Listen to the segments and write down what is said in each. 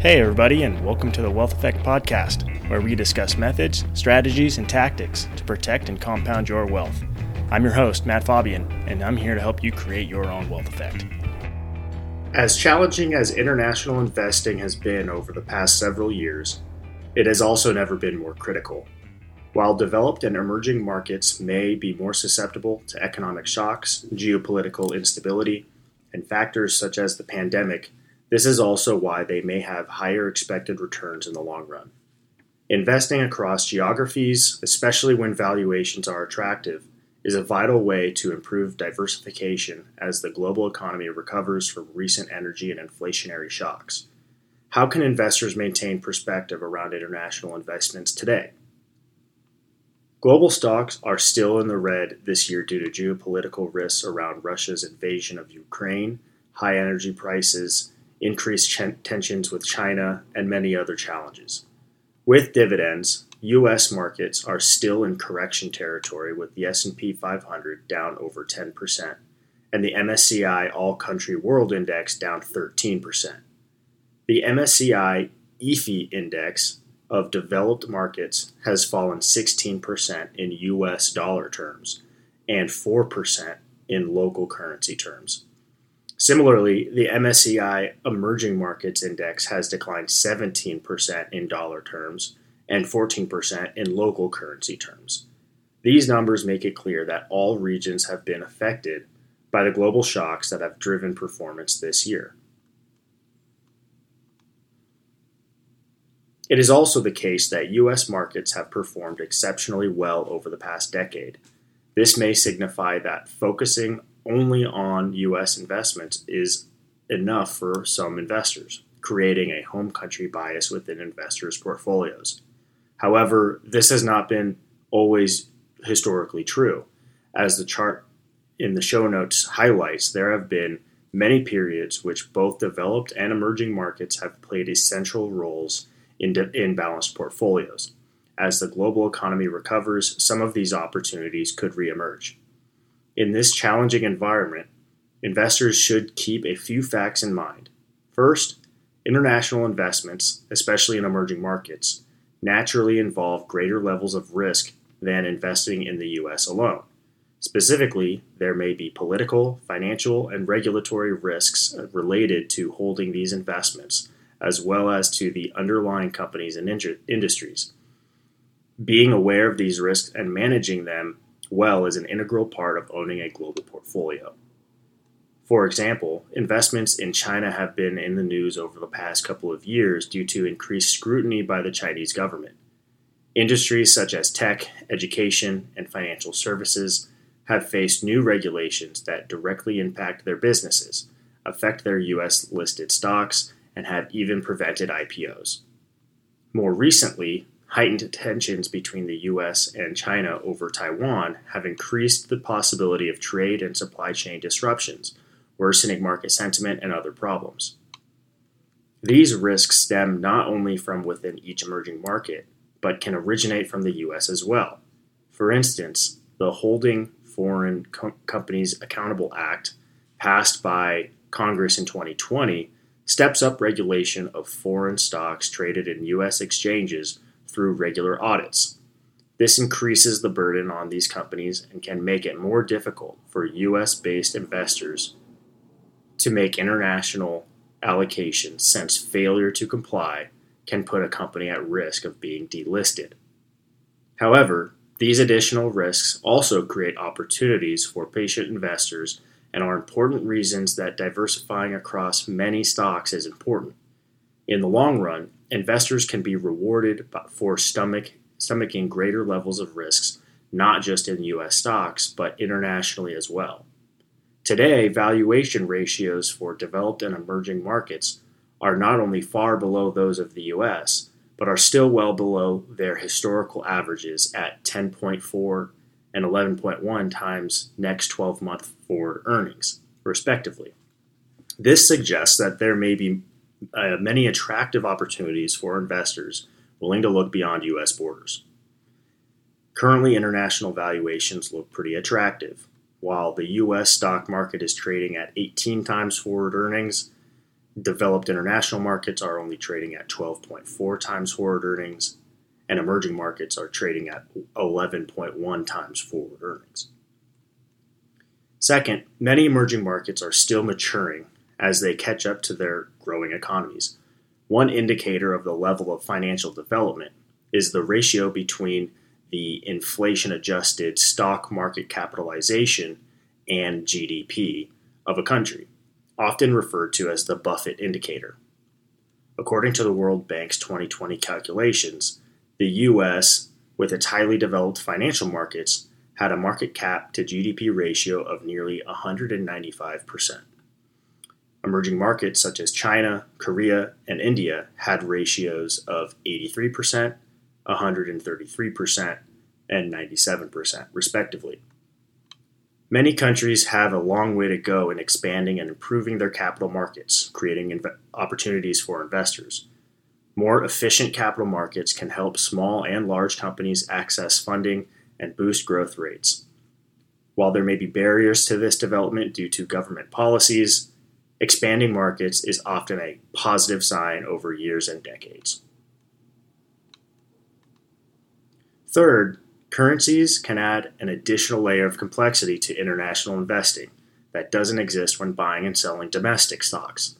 Hey everybody, and welcome to the Wealth Effect Podcast, where we discuss methods, strategies, and tactics to protect and compound your wealth. I'm your host, Matt Faubion, and I'm here to help you create your own wealth effect. As challenging as international investing has been over the past several years, it has also never been more critical. While developed and emerging markets may be more susceptible to economic shocks, geopolitical instability, and factors such as the pandemic, this is also why they may have higher expected returns in the long run. Investing across geographies, especially when valuations are attractive, is a vital way to improve diversification as the global economy recovers from recent energy and inflationary shocks. How can investors maintain perspective around international investments today? Global stocks are still in the red this year due to geopolitical risks around Russia's invasion of Ukraine, high energy prices, increased tensions with China, and many other challenges. With dividends, U.S. markets are still in correction territory, with the S&P 500 down over 10% and the MSCI All-Country World Index down 13%. The MSCI EAFE Index of developed markets has fallen 16% in U.S. dollar terms and 4% in local currency terms. Similarly, the MSCI Emerging Markets Index has declined 17% in dollar terms and 14% in local currency terms. These numbers make it clear that all regions have been affected by the global shocks that have driven performance this year. It is also the case that U.S. markets have performed exceptionally well over the past decade. This may signify that focusing only on U.S. investments is enough for some investors, creating a home country bias within investors' portfolios. However, this has not been always historically true. As the chart in the show notes highlights, there have been many periods which both developed and emerging markets have played essential roles in balanced portfolios. As the global economy recovers, some of these opportunities could reemerge. In this challenging environment, investors should keep a few facts in mind. First, international investments, especially in emerging markets, naturally involve greater levels of risk than investing in the U.S. alone. Specifically, there may be political, financial, and regulatory risks related to holding these investments, as well as to the underlying companies and industries. Being aware of these risks and managing them well is an integral part of owning a global portfolio. For example, investments in China have been in the news over the past couple of years due to increased scrutiny by the Chinese government. Industries such as tech, education, and financial services have faced new regulations that directly impact their businesses, affect their U.S.-listed stocks, and have even prevented IPOs. More recently, heightened tensions between the U.S. and China over Taiwan have increased the possibility of trade and supply chain disruptions, worsening market sentiment and other problems. These risks stem not only from within each emerging market, but can originate from the U.S. as well. For instance, the Holding Foreign Companies Accountable Act, passed by Congress in 2020, steps up regulation of foreign stocks traded in U.S. exchanges through regular audits. This increases the burden on these companies and can make it more difficult for U.S.-based investors to make international allocations, since failure to comply can put a company at risk of being delisted. However, these additional risks also create opportunities for patient investors and are important reasons that diversifying across many stocks is important. In the long run, investors can be rewarded for stomaching greater levels of risks, not just in U.S. stocks, but internationally as well. Today, valuation ratios for developed and emerging markets are not only far below those of the U.S., but are still well below their historical averages at 10.4 and 11.1 times next 12-month forward earnings, respectively. This suggests that there may be many attractive opportunities for investors willing to look beyond U.S. borders. Currently, international valuations look pretty attractive. While the U.S. stock market is trading at 18 times forward earnings, Developed international markets are only trading at 12.4 times forward earnings, and emerging markets are trading at 11.1 times forward earnings. Second, many emerging markets are still maturing as they catch up to their growing economies. One indicator of the level of financial development is the ratio between the inflation-adjusted stock market capitalization and GDP of a country, often referred to as the Buffett indicator. According to the World Bank's 2020 calculations, the U.S., with its highly developed financial markets, had a market cap to GDP ratio of nearly 195%. Emerging markets such as China, Korea, and India had ratios of 83%, 133%, and 97%, respectively. Many countries have a long way to go in expanding and improving their capital markets, creating opportunities for investors. More efficient capital markets can help small and large companies access funding and boost growth rates. While there may be barriers to this development due to government policies, expanding markets is often a positive sign over years and decades. Third, currencies can add an additional layer of complexity to international investing that doesn't exist when buying and selling domestic stocks.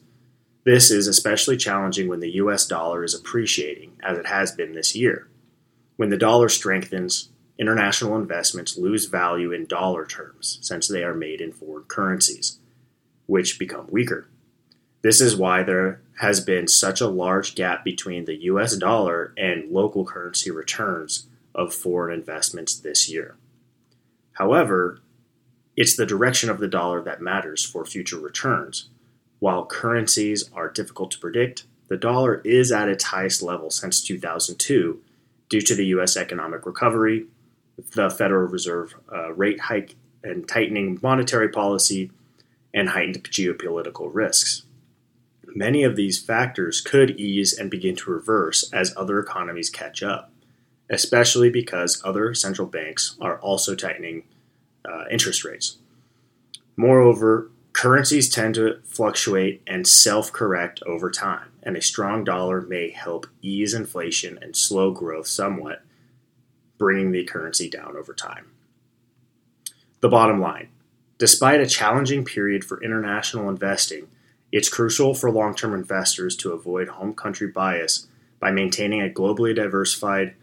This is especially challenging when the US dollar is appreciating, as it has been this year. When the dollar strengthens, international investments lose value in dollar terms since they are made in foreign currencies, which become weaker. This is why there has been such a large gap between the US dollar and local currency returns of foreign investments this year. However, it's the direction of the dollar that matters for future returns. While currencies are difficult to predict, the dollar is at its highest level since 2002 due to the U.S. economic recovery, the Federal Reserve rate hike and tightening monetary policy, and heightened geopolitical risks. Many of these factors could ease and begin to reverse as other economies catch up, especially because other central banks are also tightening interest rates. Moreover, currencies tend to fluctuate and self-correct over time, and a strong dollar may help ease inflation and slow growth somewhat, bringing the currency down over time. The bottom line, despite a challenging period for international investing, it's crucial for long-term investors to avoid home country bias by maintaining a globally diversified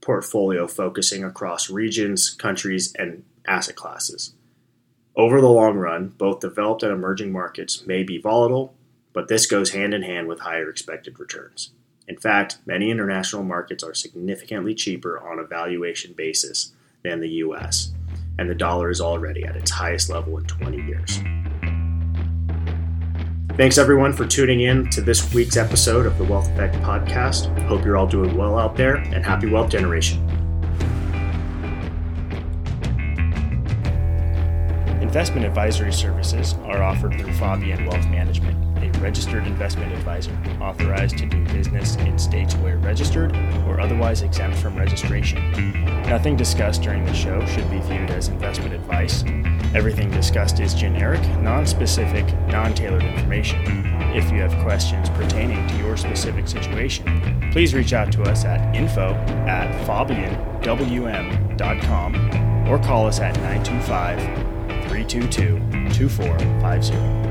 portfolio focusing across regions, countries, and asset classes. Over the long run, both developed and emerging markets may be volatile, but this goes hand in hand with higher expected returns. In fact, many international markets are significantly cheaper on a valuation basis than the U.S., and the dollar is already at its highest level in 20 years. Thanks everyone for tuning in to this week's episode of the Wealth Effect Podcast. Hope you're all doing well out there, and happy wealth generation. Investment advisory services are offered through Faubion Wealth Management, a registered investment advisor authorized to do business in states where registered or otherwise exempt from registration. Nothing discussed during the show should be viewed as investment advice. Everything discussed is generic, non-specific, non-tailored information. If you have questions pertaining to your specific situation, please reach out to us at info@faubionwm.com or call us at 925-322-2450.